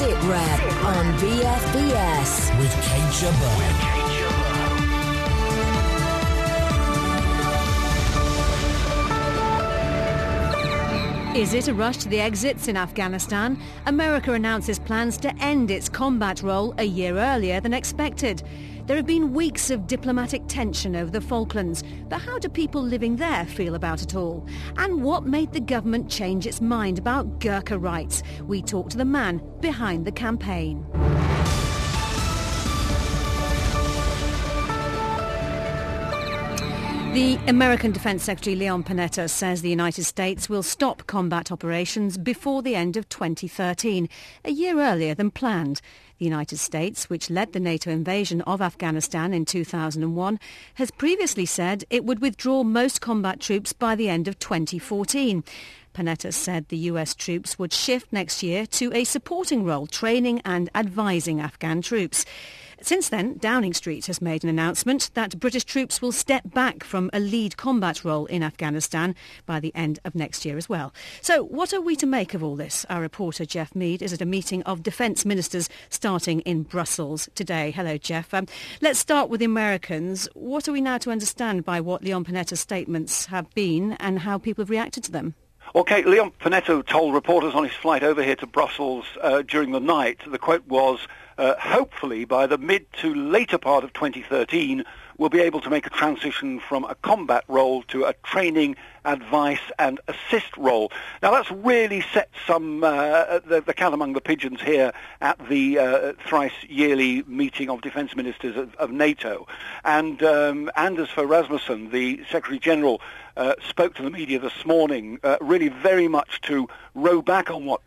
Sit Rep on BFBS with Kate Jabbar. Is it a rush to the exits in Afghanistan? America announces plans to end its combat role a year earlier than expected. There have been weeks of diplomatic tension over the Falklands, but how do people living there feel about it all? And what made the government change its mind about Gurkha rights? We talk to the man behind the campaign. The American Defense Secretary Leon Panetta says the United States will stop combat operations before the end of 2013, a year earlier than planned. The United States, which led the NATO invasion of Afghanistan in 2001, has previously said it would withdraw most combat troops by the end of 2014. Panetta said the US troops would shift next year to a supporting role, training and advising Afghan troops. Since then, Downing Street has made an announcement that British troops will step back from a lead combat role in Afghanistan by the end of next year as well. So what are we to make of all this? Our reporter Jeff Mead is at a meeting of defence ministers starting in Brussels today. Hello, Jeff. Let's start with the Americans. What are we now to understand by what Leon Panetta's statements have been and how people have reacted to them? Okay, Leon Panetta told reporters on his flight over here to Brussels during the night, the quote was, hopefully by the mid to later part of 2013, we'll be able to make a transition from a combat role to a training, advice and assist role. Now that's really set some, the cat among the pigeons here at the thrice yearly meeting of defence ministers of NATO. And Anders Fogh Rasmussen, the Secretary General, spoke to the media this morning, really very much to row back on what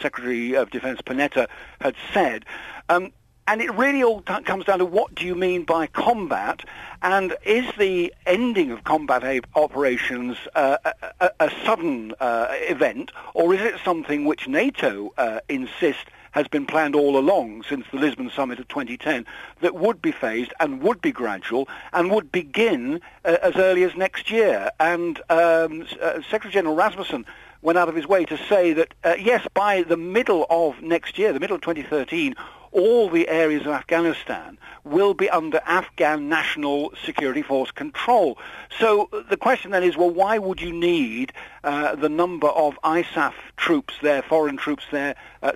Secretary of Defence Panetta had said. And it really all comes down to what do you mean by combat, and is the ending of combat operations a sudden event, or is it something which NATO insists has been planned all along since the Lisbon summit of 2010 that would be phased and would be gradual and would begin as early as next year. And Secretary General Rasmussen went out of his way to say that, yes, by the middle of next year, the middle of 2013, all the areas of Afghanistan will be under Afghan National Security Force control. So the question then is, well, why would you need the number of ISAF troops there, foreign troops there,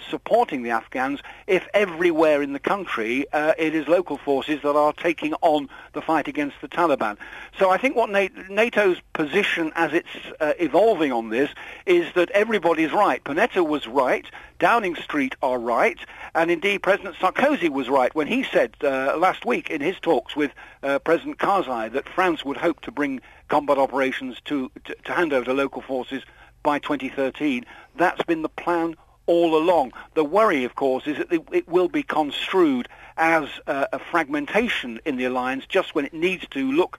supporting the Afghans, if everywhere in the country it is local forces that are taking on the fight against the Taliban? So I think what NATO's position as it's evolving on this is that everybody's right. Panetta was right, Downing Street are right, and indeed President Sarkozy was right when he said last week in his talks with President Karzai that France would hope to bring combat operations to hand over to local forces by 2013. That's been the plan all along. The worry, of course, is that it will be construed as a fragmentation in the alliance just when it needs to look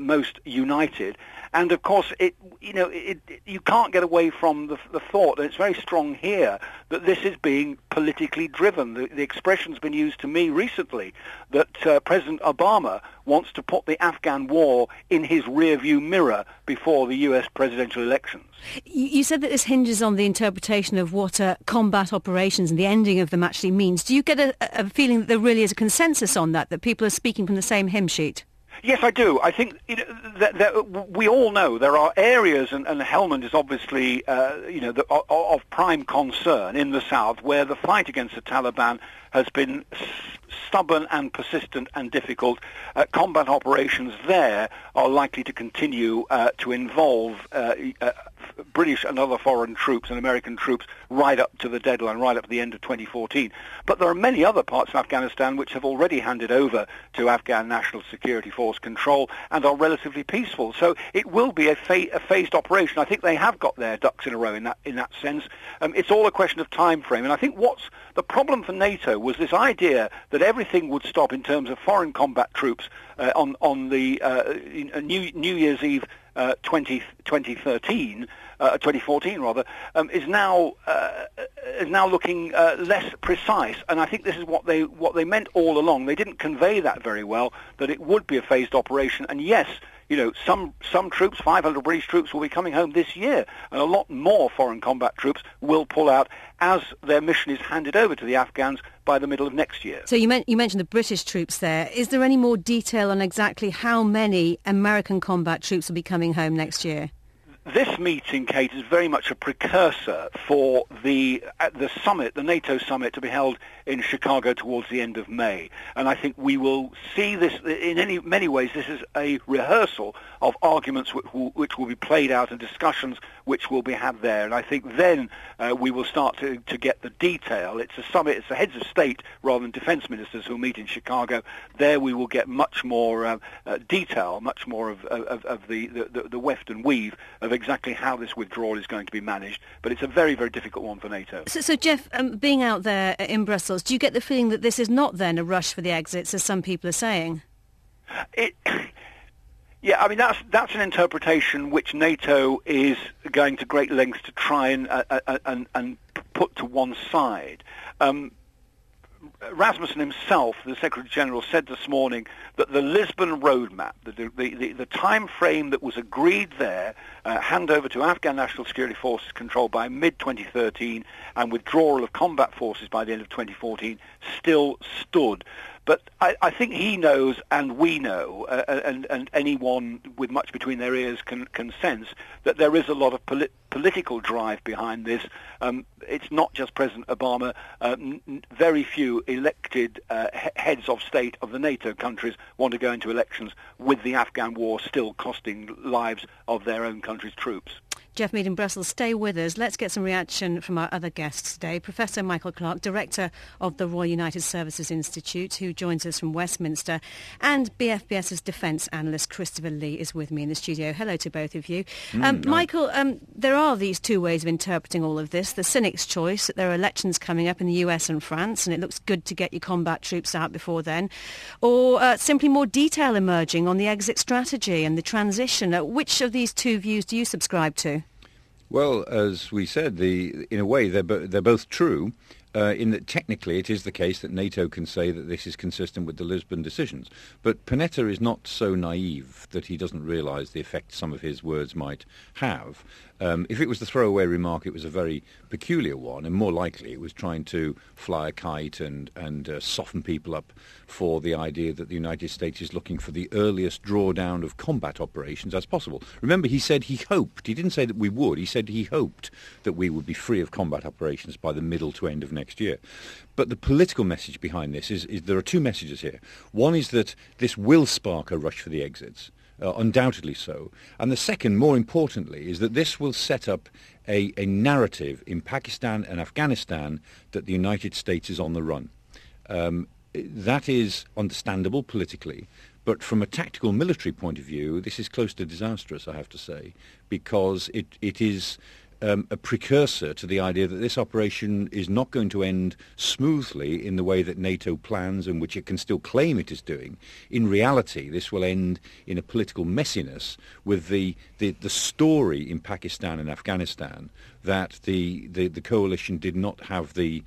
most united. And of course, you can't get away from the thought, and it's very strong here, that this is being politically driven. The expression's been used to me recently that President Obama wants to put the Afghan war in his rearview mirror before the US presidential elections. You said that this hinges on the interpretation of what combat operations and the ending of them actually means. Do you get a feeling that there really is a consensus on that people are speaking from the same hymn sheet? Yes, I do. I think that we all know there are areas, and Helmand is obviously of prime concern in the south, where the fight against the Taliban has been stubborn and persistent and difficult. Combat operations there are likely to continue to involve British and other foreign troops and American troops right up to the deadline, right up to the end of 2014. But there are many other parts of Afghanistan which have already handed over to Afghan National Security Force control and are relatively peaceful. So it will be a phased operation. I think they have got their ducks in a row in that sense. It's all a question of time frame. And I think what's the problem for NATO was this idea that everything would stop in terms of foreign combat troops on the New Year's Eve 2014 rather, is now looking less precise, and I think this is what they meant all along. They didn't convey that very well, that it would be a phased operation, and yes, some troops, 500 British troops, will be coming home this year, and a lot more foreign combat troops will pull out, as their mission is handed over to the Afghans by the middle of next year. So you mentioned the British troops there. Is there any more detail on exactly how many American combat troops will be coming home next year? This meeting, Kate, is very much a precursor for the summit, the NATO summit, to be held in Chicago towards the end of May. And I think we will see this, many ways, this is a rehearsal of arguments which will be played out and discussions which will be had there. And I think then we will start to get the detail. It's a summit, it's the heads of state rather than defence ministers who meet in Chicago. There we will get much more detail, much more of the weft and weave of exactly how this withdrawal is going to be managed, but it's a very, very difficult one for NATO. So Jeff, being out there in Brussels, do you get the feeling that this is not then a rush for the exits, as some people are saying? Yeah, I mean, that's an interpretation which NATO is going to great lengths to try and put to one side. Rasmussen himself, the Secretary-General, said this morning that the Lisbon roadmap, the time frame that was agreed there, hand over to Afghan National Security Forces controlled by mid-2013 and withdrawal of combat forces by the end of 2014, still stood. But I think he knows, and we know, and anyone with much between their ears can sense that there is a lot of political drive behind this. It's not just President Obama. Very few elected heads of state of the NATO countries want to go into elections with the Afghan war still costing lives of their own country's troops. Jeff Mead in Brussels, stay with us. Let's get some reaction from our other guests today. Professor Michael Clarke, Director of the Royal United Services Institute, who joins us from Westminster, and BFBS's Defence Analyst Christopher Lee is with me in the studio. Hello to both of you. Michael, there are these two ways of interpreting all of this. The cynic's choice, that there are elections coming up in the US and France, and it looks good to get your combat troops out before then, or simply more detail emerging on the exit strategy and the transition. Which of these two views do you subscribe to? Well, as we said, in a way, they're both true, in that technically it is the case that NATO can say that this is consistent with the Lisbon decisions. But Panetta is not so naive that he doesn't realise the effect some of his words might have. If it was the throwaway remark, it was a very peculiar one, and more likely it was trying to fly a kite and soften people up for the idea that the United States is looking for the earliest drawdown of combat operations as possible. Remember, he said he hoped. He didn't say that we would. He said he hoped that we would be free of combat operations by the middle to end of next year. But the political message behind this is there are two messages here. One is that this will spark a rush for the exits. Undoubtedly so. And the second, more importantly, is that this will set up a narrative in Pakistan and Afghanistan that the United States is on the run. That is understandable politically, but from a tactical military point of view, this is close to disastrous, I have to say, because it is a precursor to the idea that this operation is not going to end smoothly in the way that NATO plans and which it can still claim it is doing. In reality, this will end in a political messiness with the story in Pakistan and Afghanistan that the coalition did not have the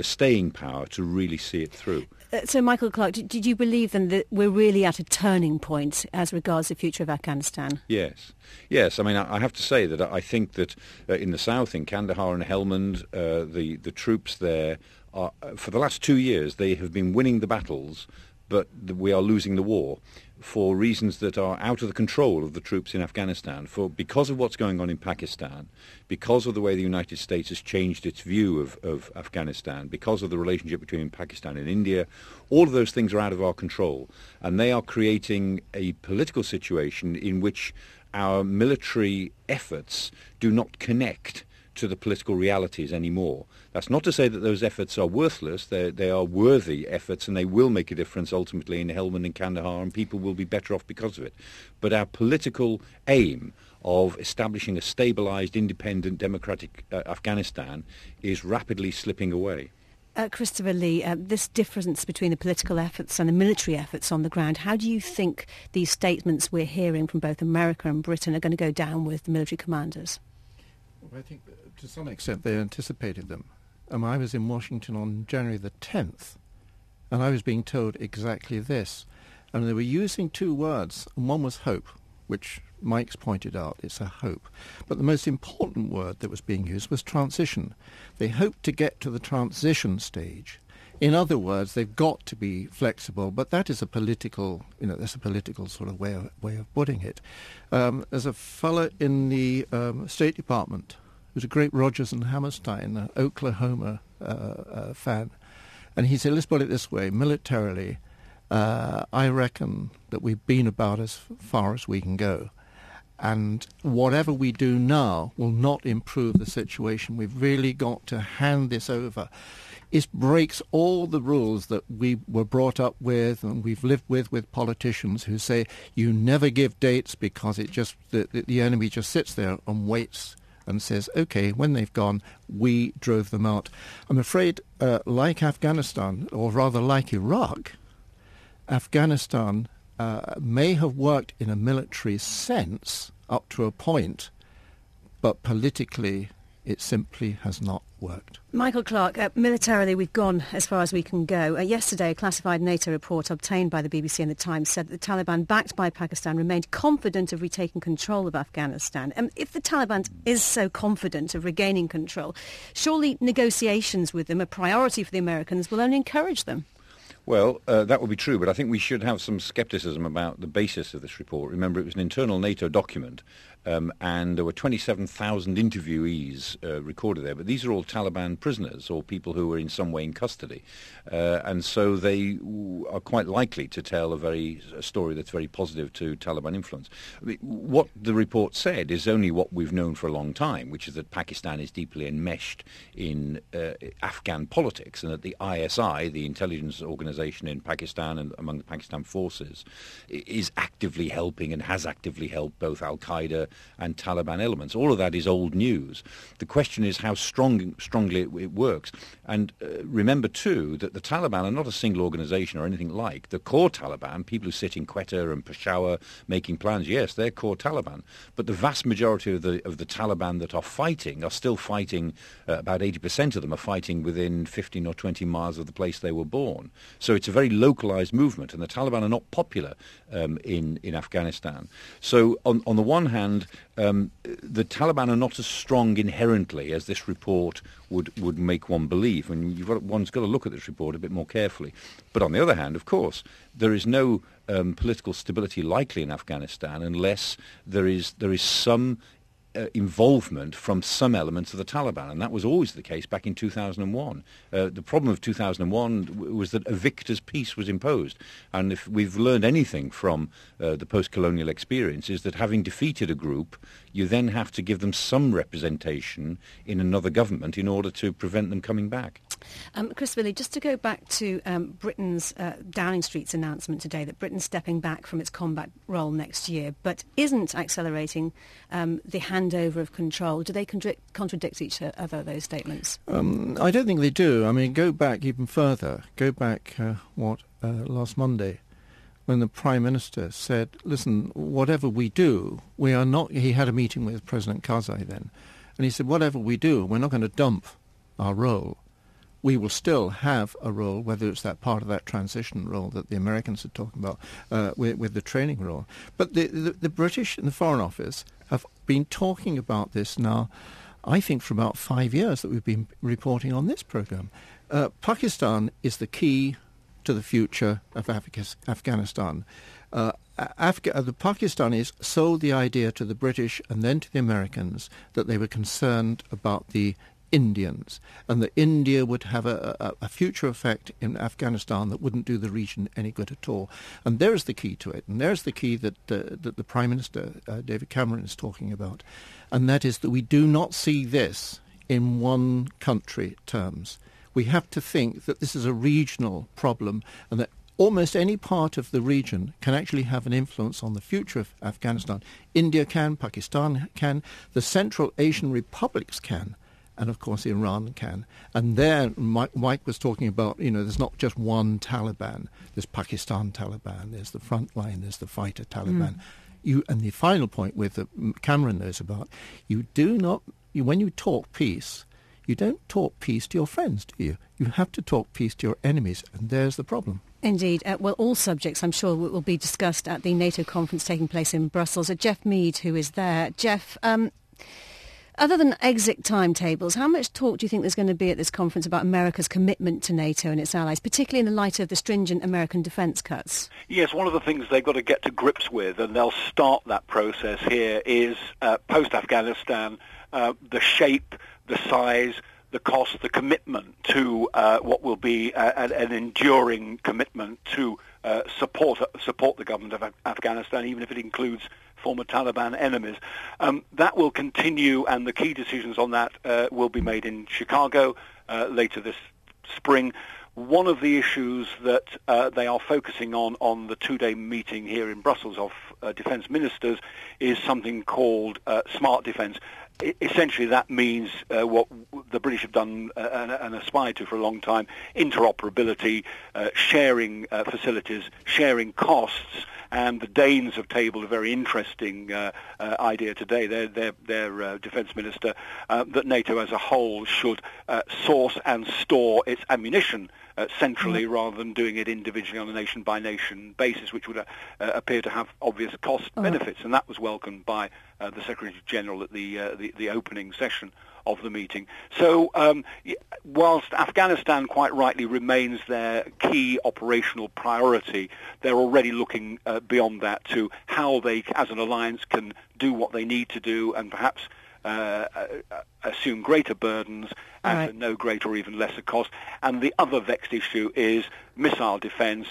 staying power to really see it through. So, Michael Clarke, did you believe then that we're really at a turning point as regards the future of Afghanistan? Yes. I mean, I have to say that I think that in the south, in Kandahar and Helmand, the troops there are, for the last 2 years, they have been winning the battles, but we are losing the war for reasons that are out of the control of the troops in Afghanistan, because of what's going on in Pakistan, because of the way the United States has changed its view of Afghanistan, because of the relationship between Pakistan and India. All of those things are out of our control, and they are creating a political situation in which our military efforts do not connect to the political realities anymore. That's not to say that those efforts are worthless. They are worthy efforts, and they will make a difference ultimately in Helmand and Kandahar, and people will be better off because of it. But our political aim of establishing a stabilised, independent, democratic Afghanistan is rapidly slipping away. Christopher Lee, this difference between the political efforts and the military efforts on the ground, how do you think these statements we're hearing from both America and Britain are going to go down with the military commanders? I think to some extent they anticipated them. I was in Washington on January the 10th, and I was being told exactly this. And they were using two words, and one was hope, which Mike's pointed out, it's a hope. But the most important word that was being used was transition. They hoped to get to the transition stage. In other words, they've got to be flexible, but that is a political, that's a political sort of way of putting it. There's a fellow in the State Department who's a great Rogers and Hammerstein, an Oklahoma fan, and he said, let's put it this way, militarily, I reckon that we've been about as far as we can go. And whatever we do now will not improve the situation. We've really got to hand this over. It breaks all the rules that we were brought up with and we've lived with politicians who say you never give dates because it just the enemy just sits there and waits and says, okay, when they've gone, we drove them out. I'm afraid, like Afghanistan, or rather like Iraq, Afghanistan may have worked in a military sense up to a point, but politically it simply has not worked. Michael Clarke, militarily we've gone as far as we can go. Yesterday a classified NATO report obtained by the BBC and the Times said that the Taliban, backed by Pakistan, remained confident of retaking control of Afghanistan. If the Taliban is so confident of regaining control, surely negotiations with them, a priority for the Americans, will only encourage them. Well, that would be true, but I think we should have some scepticism about the basis of this report. Remember, it was an internal NATO document, and there were 27,000 interviewees recorded there, but these are all Taliban prisoners or people who were in some way in custody, and so they are quite likely to tell a story that's very positive to Taliban influence. I mean, what the report said is only what we've known for a long time, which is that Pakistan is deeply enmeshed in Afghan politics, and that the ISI, the intelligence organization in Pakistan and among the Pakistan forces, is actively helping and has actively helped both al-Qaeda and Taliban elements. All of that is old news. The question is how strongly it works. And remember, too, that the Taliban are not a single organization or anything like. The core Taliban, people who sit in Quetta and Peshawar making plans, yes, they're core Taliban. But the vast majority of the Taliban that are fighting are still fighting, about 80% of them are fighting within 15 or 20 miles of the place they were born. So it's a very localized movement, and the Taliban are not popular in Afghanistan. So on the one hand, the Taliban are not as strong inherently as this report would make one believe. And one's got to look at this report a bit more carefully. But on the other hand, of course, there is no political stability likely in Afghanistan unless there is some involvement from some elements of the Taliban, and that was always the case back in 2001. The problem of 2001 was that a victor's peace was imposed, and if we've learned anything from the post-colonial experience is that having defeated a group, you then have to give them some representation in another government in order to prevent them coming back. Christopher Lee, just to go back to Britain's Downing Street's announcement today that Britain's stepping back from its combat role next year, but isn't accelerating the handover of control. Do they contradict each other, those statements? I don't think they do. I mean, go back even further. Go back, last Monday, when the Prime Minister said, listen, whatever we do, we are not... He had a meeting with President Karzai then, and he said, whatever we do, we're not going to dump our role. We will still have a role, whether it's that part of that transition role that the Americans are talking about with the training role. But the British and the Foreign Office have been talking about this now, I think, for about 5 years that we've been reporting on this programme. Pakistan is the key to the future of Afghanistan. The Pakistanis sold the idea to the British and then to the Americans that they were concerned about the Indians, and that India would have a future effect in Afghanistan that wouldn't do the region any good at all. And there's the key to it, and there's the key that the Prime Minister, David Cameron, is talking about, and that is that we do not see this in one country terms. We have to think that this is a regional problem, and that almost any part of the region can actually have an influence on the future of Afghanistan. India can, Pakistan can, the Central Asian republics can, and of course Iran can. And there Mike was talking about, there's not just one Taliban. There's Pakistan Taliban, there's the front line, there's the fighter Taliban. And the final point with Cameron knows about, when you talk peace, You don't talk peace to your friends, do you? You have to talk peace to your enemies, and there's the problem. Indeed. Well, all subjects, I'm sure, will be discussed at the NATO conference taking place in Brussels. Jeff Mead, who is there. Jeff, other than exit timetables, how much talk do you think there's going to be at this conference about America's commitment to NATO and its allies, particularly in the light of the stringent American defence cuts? Yes, one of the things they've got to get to grips with, and they'll start that process here, is post-Afghanistan, the shape, the size, the cost, the commitment to what will be an enduring commitment to support the government of Afghanistan, even if it includes former Taliban enemies. That will continue, and the key decisions on that will be made in Chicago later this spring. One of the issues that they are focusing on the two-day meeting here in Brussels of defence ministers is something called smart defence. Essentially, that means what the British have done and aspired to for a long time: interoperability, sharing facilities, sharing costs. And the Danes have tabled a very interesting idea today. Their defence minister that NATO as a whole should source and store its ammunition centrally rather than doing it individually on a nation-by-nation basis, which would appear to have obvious cost benefits. And that was welcomed by the Secretary-General at the opening session of the meeting. So whilst Afghanistan quite rightly remains their key operational priority, they're already looking beyond that to how they, as an alliance, can do what they need to do and perhaps assume greater burdens at no greater or even lesser cost. And the other vexed issue is missile defence.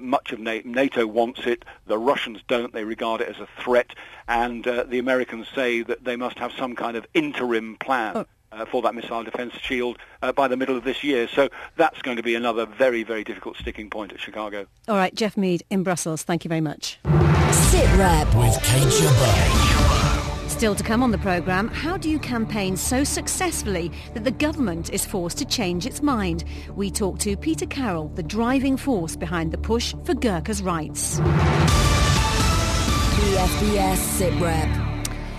Much of NATO wants it. The Russians don't. They regard it as a threat. And the Americans say that they must have some kind of interim plan for that missile defence shield by the middle of this year. So that's going to be another very, very difficult sticking point at Chicago. All right, Jeff Mead in Brussels. Thank you very much. Sit Rep with Kate Jabbar. Still to come on the programme, how do you campaign so successfully that the government is forced to change its mind? We talk to Peter Carroll, the driving force behind the push for Gurkha's rights. BFBS SitRep.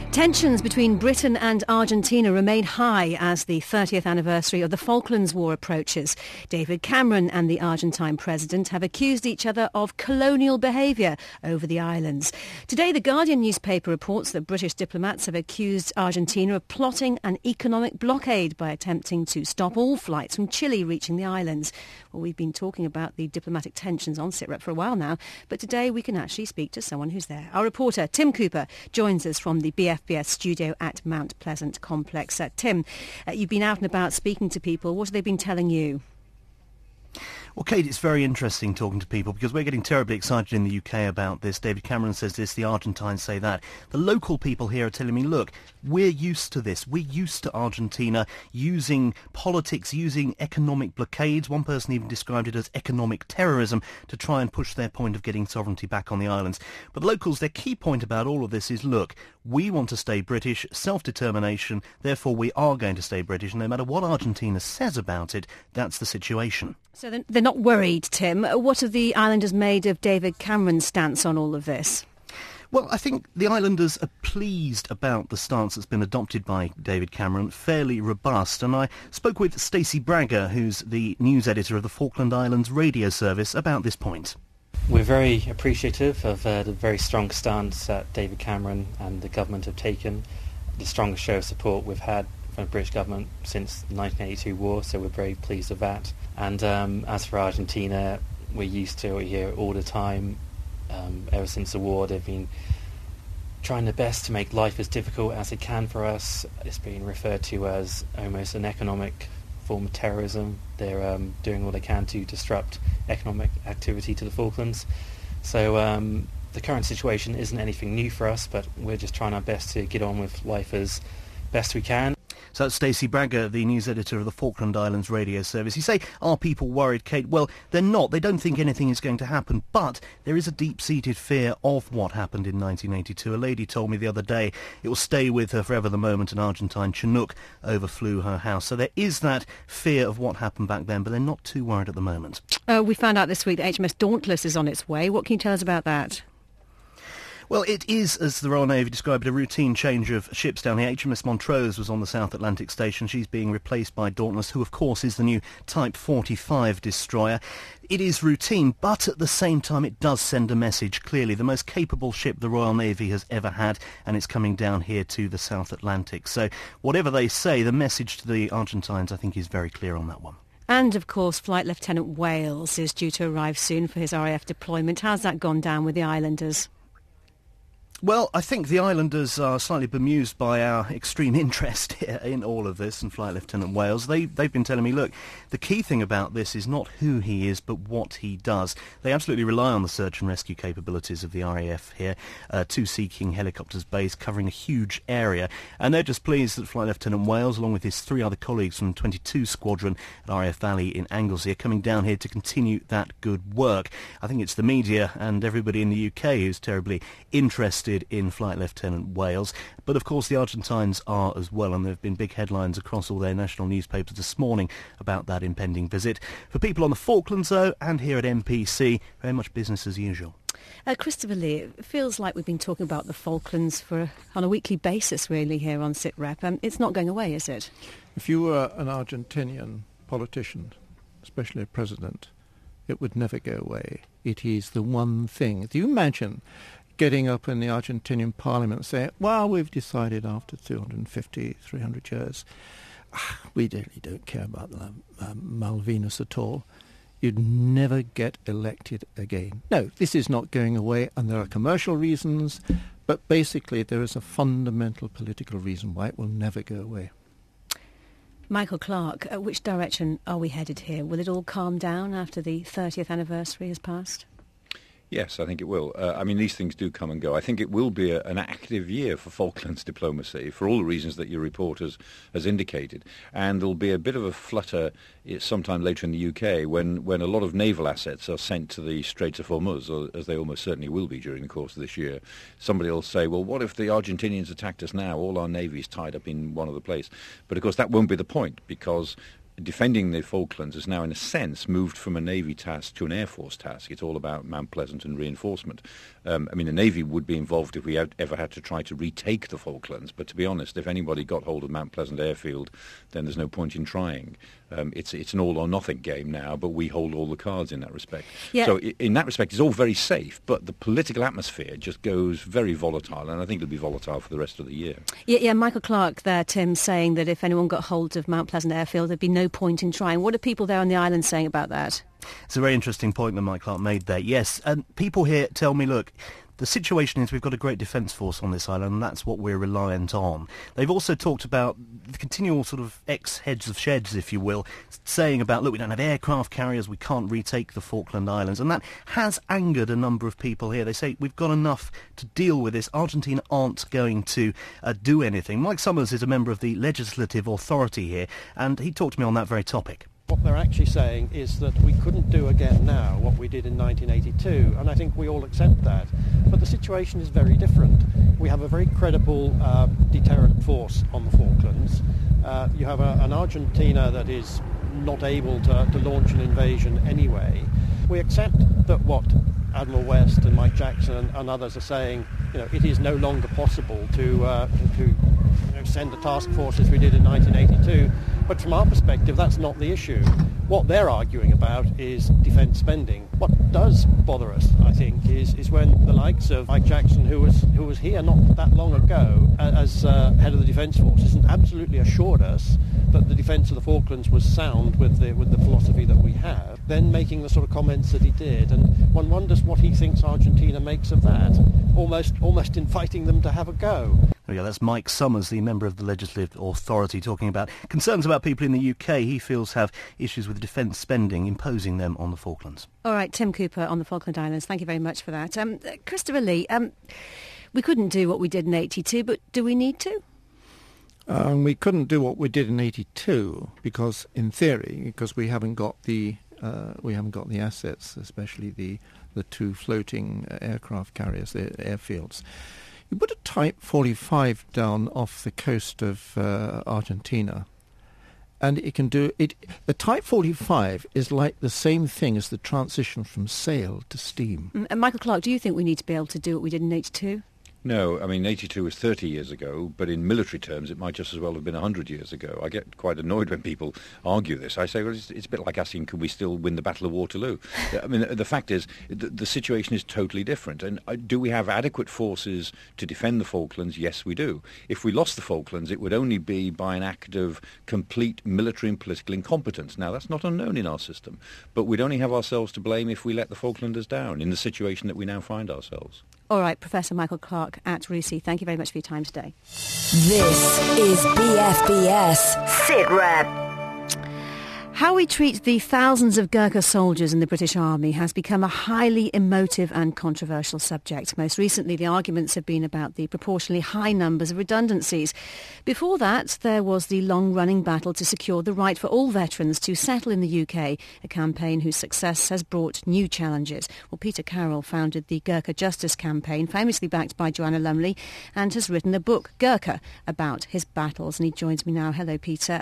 Tensions between Britain and Argentina remain high as the 30th anniversary of the Falklands War approaches. David Cameron and the Argentine president have accused each other of colonial behaviour over the islands. Today, The Guardian newspaper reports that British diplomats have accused Argentina of plotting an economic blockade by attempting to stop all flights from Chile reaching the islands. Well, we've been talking about the diplomatic tensions on SitRep for a while now, but today we can actually speak to someone who's there. Our reporter, Tim Cooper, joins us from the BFBS studio at Mount Pleasant complex. Tim, you've been out and about speaking to people. What have they been telling you? Well, Kate, it's very interesting talking to people because we're getting terribly excited in the UK about this. David Cameron says this, the Argentines say that. The local people here are telling me, look, we're used to this. We're used to Argentina using politics, using economic blockades. One person even described it as economic terrorism to try and push their point of getting sovereignty back on the islands. But locals, their key point about all of this is, look, we want to stay British, self-determination, therefore we are going to stay British. No matter what Argentina says about it, that's the situation. So they're not worried, Tim. What have the islanders made of David Cameron's stance on all of this? Well, I think the islanders are pleased about the stance that's been adopted by David Cameron, fairly robust. And I spoke with Stacy Bragger, who's the news editor of the Falkland Islands radio service, about this point. We're very appreciative of the very strong stance that David Cameron and the government have taken, the strongest show of support we've had from the British government since the 1982 war, so we're very pleased with that. And as for Argentina, we're used to it here all the time. Ever since the war, they've been trying their best to make life as difficult as they can for us. It's been referred to as almost an economic form of terrorism. They're doing all they can to disrupt economic activity to the Falklands. So the current situation isn't anything new for us, but we're just trying our best to get on with life as best we can. So that's Stacy Bragger, the news editor of the Falkland Islands radio service. You say, are people worried, Kate? Well, they're not. They don't think anything is going to happen, but there is a deep-seated fear of what happened in 1982. A lady told me the other day it will stay with her forever the moment an Argentine Chinook overflew her house. So there is that fear of what happened back then, but they're not too worried at the moment. We found out this week that HMS Dauntless is on its way. What can you tell us about that? Well, it is, as the Royal Navy described, a routine change of ships down here. HMS Montrose was on the South Atlantic Station. She's being replaced by Dauntless, who, of course, is the new Type 45 destroyer. It is routine, but at the same time, it does send a message, clearly. The most capable ship the Royal Navy has ever had, and it's coming down here to the South Atlantic. So whatever they say, the message to the Argentines, I think, is very clear on that one. And, of course, Flight Lieutenant Wales is due to arrive soon for his RAF deployment. How's that gone down with the Islanders? Well, I think the Islanders are slightly bemused by our extreme interest here in all of this, and Flight Lieutenant Wales. They've been telling me, look, the key thing about this is not who he is, but what he does. They absolutely rely on the search and rescue capabilities of the RAF here. Two Sea King helicopters base covering a huge area, and they're just pleased that Flight Lieutenant Wales, along with his three other colleagues from 22 Squadron at RAF Valley in Anglesey, are coming down here to continue that good work. I think it's the media and everybody in the UK who's terribly interested in Flight Lieutenant Wales, but of course the Argentines are as well, and there have been big headlines across all their national newspapers this morning about that impending visit. For people on the Falklands, though, and here at MPC, very much business as usual. Christopher Lee, it feels like we've been talking about the Falklands on a weekly basis, really, here on SITREP. It's not going away, is it? If you were an Argentinian politician, especially a president, it would never go away. It is the one thing. Do you imagine getting up in the Argentinian parliament and saying, well, we've decided after 250, 300 years, we really don't care about Malvinas at all. You'd never get elected again. No, this is not going away, and there are commercial reasons, but basically there is a fundamental political reason why it will never go away. Michael Clarke, which direction are we headed here? Will it all calm down after the 30th anniversary has passed? Yes, I think it will. I mean, these things do come and go. I think it will be an active year for Falklands diplomacy, for all the reasons that your report has indicated. And there'll be a bit of a flutter sometime later in the UK when a lot of naval assets are sent to the Straits of Hormuz, or, as they almost certainly will be during the course of this year. Somebody will say, well, what if the Argentinians attacked us now? All our navy is tied up in one other place. But, of course, that won't be the point, because defending the Falklands has now, in a sense, moved from a Navy task to an Air Force task. It's all about Mount Pleasant and reinforcement. I mean, the Navy would be involved if we ever had to try to retake the Falklands, but to be honest, if anybody got hold of Mount Pleasant airfield, then there's no point in trying. It's an all-or-nothing game now, but we hold all the cards in that respect. Yeah. So in that respect, it's all very safe, but the political atmosphere just goes very volatile, and I think it'll be volatile for the rest of the year. Yeah, Michael Clarke there, Tim, saying that if anyone got hold of Mount Pleasant airfield, there'd be no point in trying. What are people there on the island saying about that? It's a very interesting point that Mike Clarke made there. Yes, and people here tell me, look, the situation is we've got a great defence force on this island, and that's what we're reliant on. They've also talked about the continual sort of ex-heads of sheds, if you will, saying about, look, we don't have aircraft carriers, we can't retake the Falkland Islands. And that has angered a number of people here. They say, we've got enough to deal with this. Argentina aren't going to do anything. Mike Summers is a member of the legislative authority here, and he talked to me on that very topic. What they're actually saying is that we couldn't do again now what we did in 1982, and I think we all accept that. But the situation is very different. We have a very credible deterrent force on the Falklands. You have an Argentina that is not able to launch an invasion anyway. We accept that what Admiral West and Mike Jackson and others are saying, you know, it is no longer possible to send a task force as we did in 1982. But from our perspective, that's not the issue. What they're arguing about is defence spending. What does bother us, I think, is when the likes of Mike Jackson, who was here not that long ago as head of the Defence Forces, and absolutely assured us that the defence of the Falklands was sound with the philosophy that we have, then making the sort of comments that he did. And one wonders what he thinks Argentina makes of that, almost inviting them to have a go. Yeah, that's Mike Summers, the member of the Legislative Authority, talking about concerns about people in the UK he feels have issues with defence spending, imposing them on the Falklands. All right, Tim Cooper on the Falkland Islands, thank you very much for that. Christopher Lee, we couldn't do what we did in 82, but do we need to? We couldn't do what we did in 82 because, in theory, we haven't got the assets, especially the two floating aircraft carriers, the airfields. You put a Type 45 down off the coast of Argentina, and it can do it. The Type 45 is like the same thing as the transition from sail to steam. And Michael Clarke, do you think we need to be able to do what we did in 82? No, I mean, 82 was 30 years ago, but in military terms, it might just as well have been 100 years ago. I get quite annoyed when people argue this. I say, well, it's a bit like asking, can we still win the Battle of Waterloo? I mean, the fact is, the situation is totally different. And do we have adequate forces to defend the Falklands? Yes, we do. If we lost the Falklands, it would only be by an act of complete military and political incompetence. Now, that's not unknown in our system, but we'd only have ourselves to blame if we let the Falklanders down in the situation that we now find ourselves. All right, Professor Michael Clarke at RUSI, thank you very much for your time today. This is BFBS SITREP. How we treat the thousands of Gurkha soldiers in the British Army has become a highly emotive and controversial subject. Most recently, the arguments have been about the proportionally high numbers of redundancies. Before that, there was the long-running battle to secure the right for all veterans to settle in the UK, a campaign whose success has brought new challenges. Well, Peter Carroll founded the Gurkha Justice Campaign, famously backed by Joanna Lumley, and has written a book, Gurkha, about his battles. And he joins me now. Hello, Peter.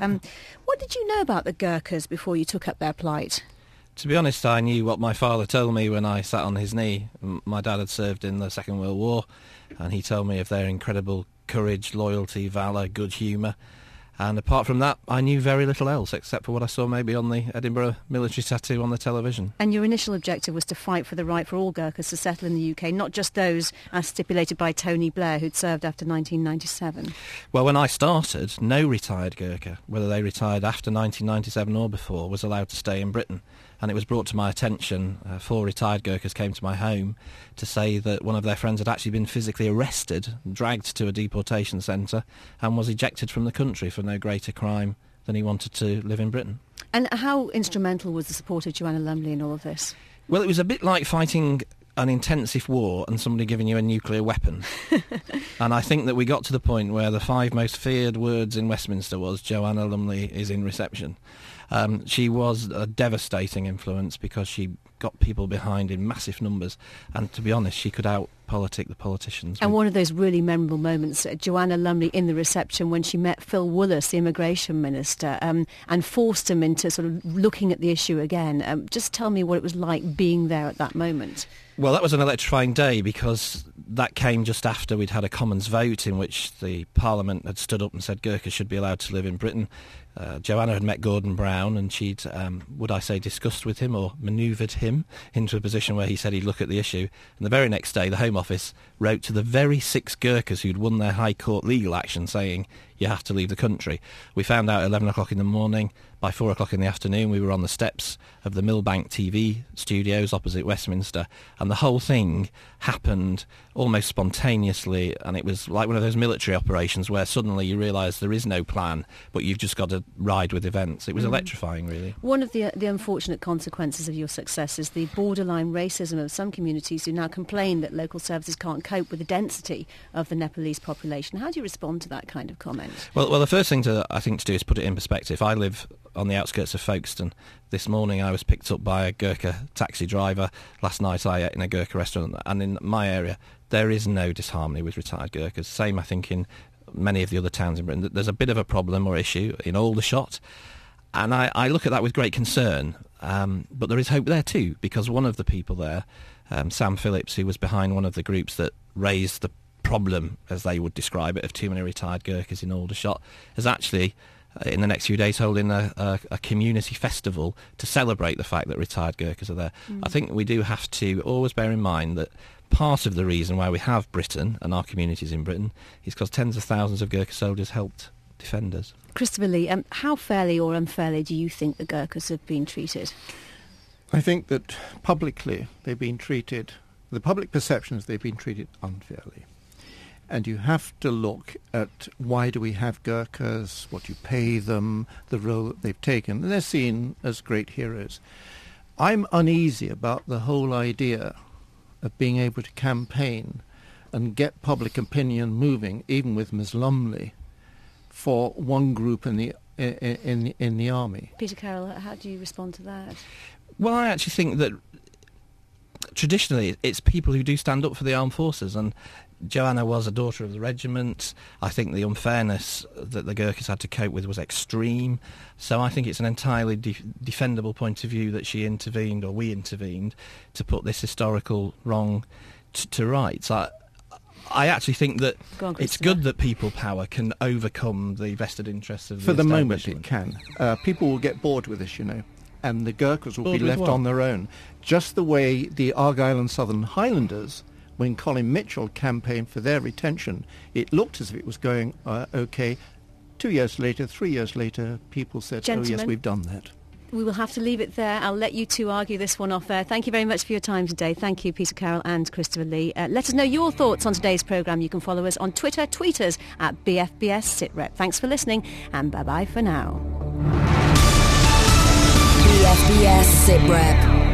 What did you know about the Gurkhas before you took up their plight? To be honest, I knew what my father told me when I sat on his knee. My dad had served in the Second World War, and he told me of their incredible courage, loyalty, valour, good humour. And apart from that, I knew very little else, except for what I saw maybe on the Edinburgh military tattoo on the television. And your initial objective was to fight for the right for all Gurkhas to settle in the UK, not just those as stipulated by Tony Blair, who'd served after 1997. Well, when I started, no retired Gurkha, whether they retired after 1997 or before, was allowed to stay in Britain. And it was brought to my attention, four retired Gurkhas came to my home to say that one of their friends had actually been physically arrested, dragged to a deportation centre and was ejected from the country for no greater crime than he wanted to live in Britain. And how instrumental was the support of Joanna Lumley in all of this? Well, it was a bit like fighting an intensive war and somebody giving you a nuclear weapon. And I think that we got to the point where the five most feared words in Westminster was Joanna Lumley is in reception. She was a devastating influence because she got people behind in massive numbers, and to be honest, she could out-politic the politicians. And one of those really memorable moments, Joanna Lumley in the reception when she met Phil Woolis, the immigration minister, and forced him into sort of looking at the issue again. Just tell me what it was like being there at that moment. Well, that was an electrifying day because that came just after we'd had a Commons vote in which the Parliament had stood up and said Gurkhas should be allowed to live in Britain. Joanna had met Gordon Brown and she'd, would I say, discussed with him or manoeuvred him into a position where he said he'd look at the issue. And the very next day, the Home Office wrote to the very six Gurkhas who'd won their High Court legal action saying, you have to leave the country. We found out at 11 o'clock in the morning. By 4 o'clock in the afternoon, we were on the steps of the Millbank TV studios opposite Westminster, and the whole thing happened almost spontaneously, and it was like one of those military operations where suddenly you realise there is no plan, but you've just got to ride with events. It was electrifying, really. One of the unfortunate consequences of your success is the borderline racism of some communities who now complain that local services can't cope with the density of the Nepalese population. How do you respond to that kind of comment? Well, the first thing to do is put it in perspective. I live on the outskirts of Folkestone. This morning I was picked up by a Gurkha taxi driver. Last night I ate in a Gurkha restaurant. And in my area, there is no disharmony with retired Gurkhas. Same, I think, in many of the other towns in Britain. There's a bit of a problem or issue in Aldershot. And I look at that with great concern. But there is hope there too, because one of the people there, Sam Phillips, who was behind one of the groups that raised the problem, as they would describe it, of too many retired Gurkhas in Aldershot, is actually in the next few days holding a community festival to celebrate the fact that retired Gurkhas are there. I think we do have to always bear in mind that part of the reason why we have Britain and our communities in Britain is because tens of thousands of Gurkha soldiers helped defend us. Christopher Lee, how fairly or unfairly do you think the Gurkhas have been treated? I think that publicly they've been treated, the public perceptions they've been treated unfairly. And you have to look at why do we have Gurkhas, what you pay them, the role that they've taken. And they're seen as great heroes. I'm uneasy about the whole idea of being able to campaign and get public opinion moving, even with Ms Lumley, for one group in the army. Peter Carroll, how do you respond to that? Well, I actually think that traditionally, it's people who do stand up for the armed forces, and Joanna was a daughter of the regiment. I think the unfairness that the Gurkhas had to cope with was extreme. So I think it's an entirely defendable point of view that she intervened, or we intervened, to put this historical wrong to rights. I actually think that it's good that people power can overcome the vested interests of the establishment. For the moment, it can. People will get bored with this, you know, and the Gurkhas will be left on their own. Just the way the Argyll and Southern Highlanders, when Colin Mitchell campaigned for their retention, it looked as if it was going OK. 2 years later, 3 years later, people said, Gentlemen, oh yes, we've done that. We will have to leave it there. I'll let you two argue this one off air. Thank you very much for your time today. Thank you, Peter Carroll and Christopher Lee. Let us know your thoughts on today's programme. You can follow us on Twitter. Tweet us at BFBS SitRep. Thanks for listening, and bye-bye for now. BFBS SitRep.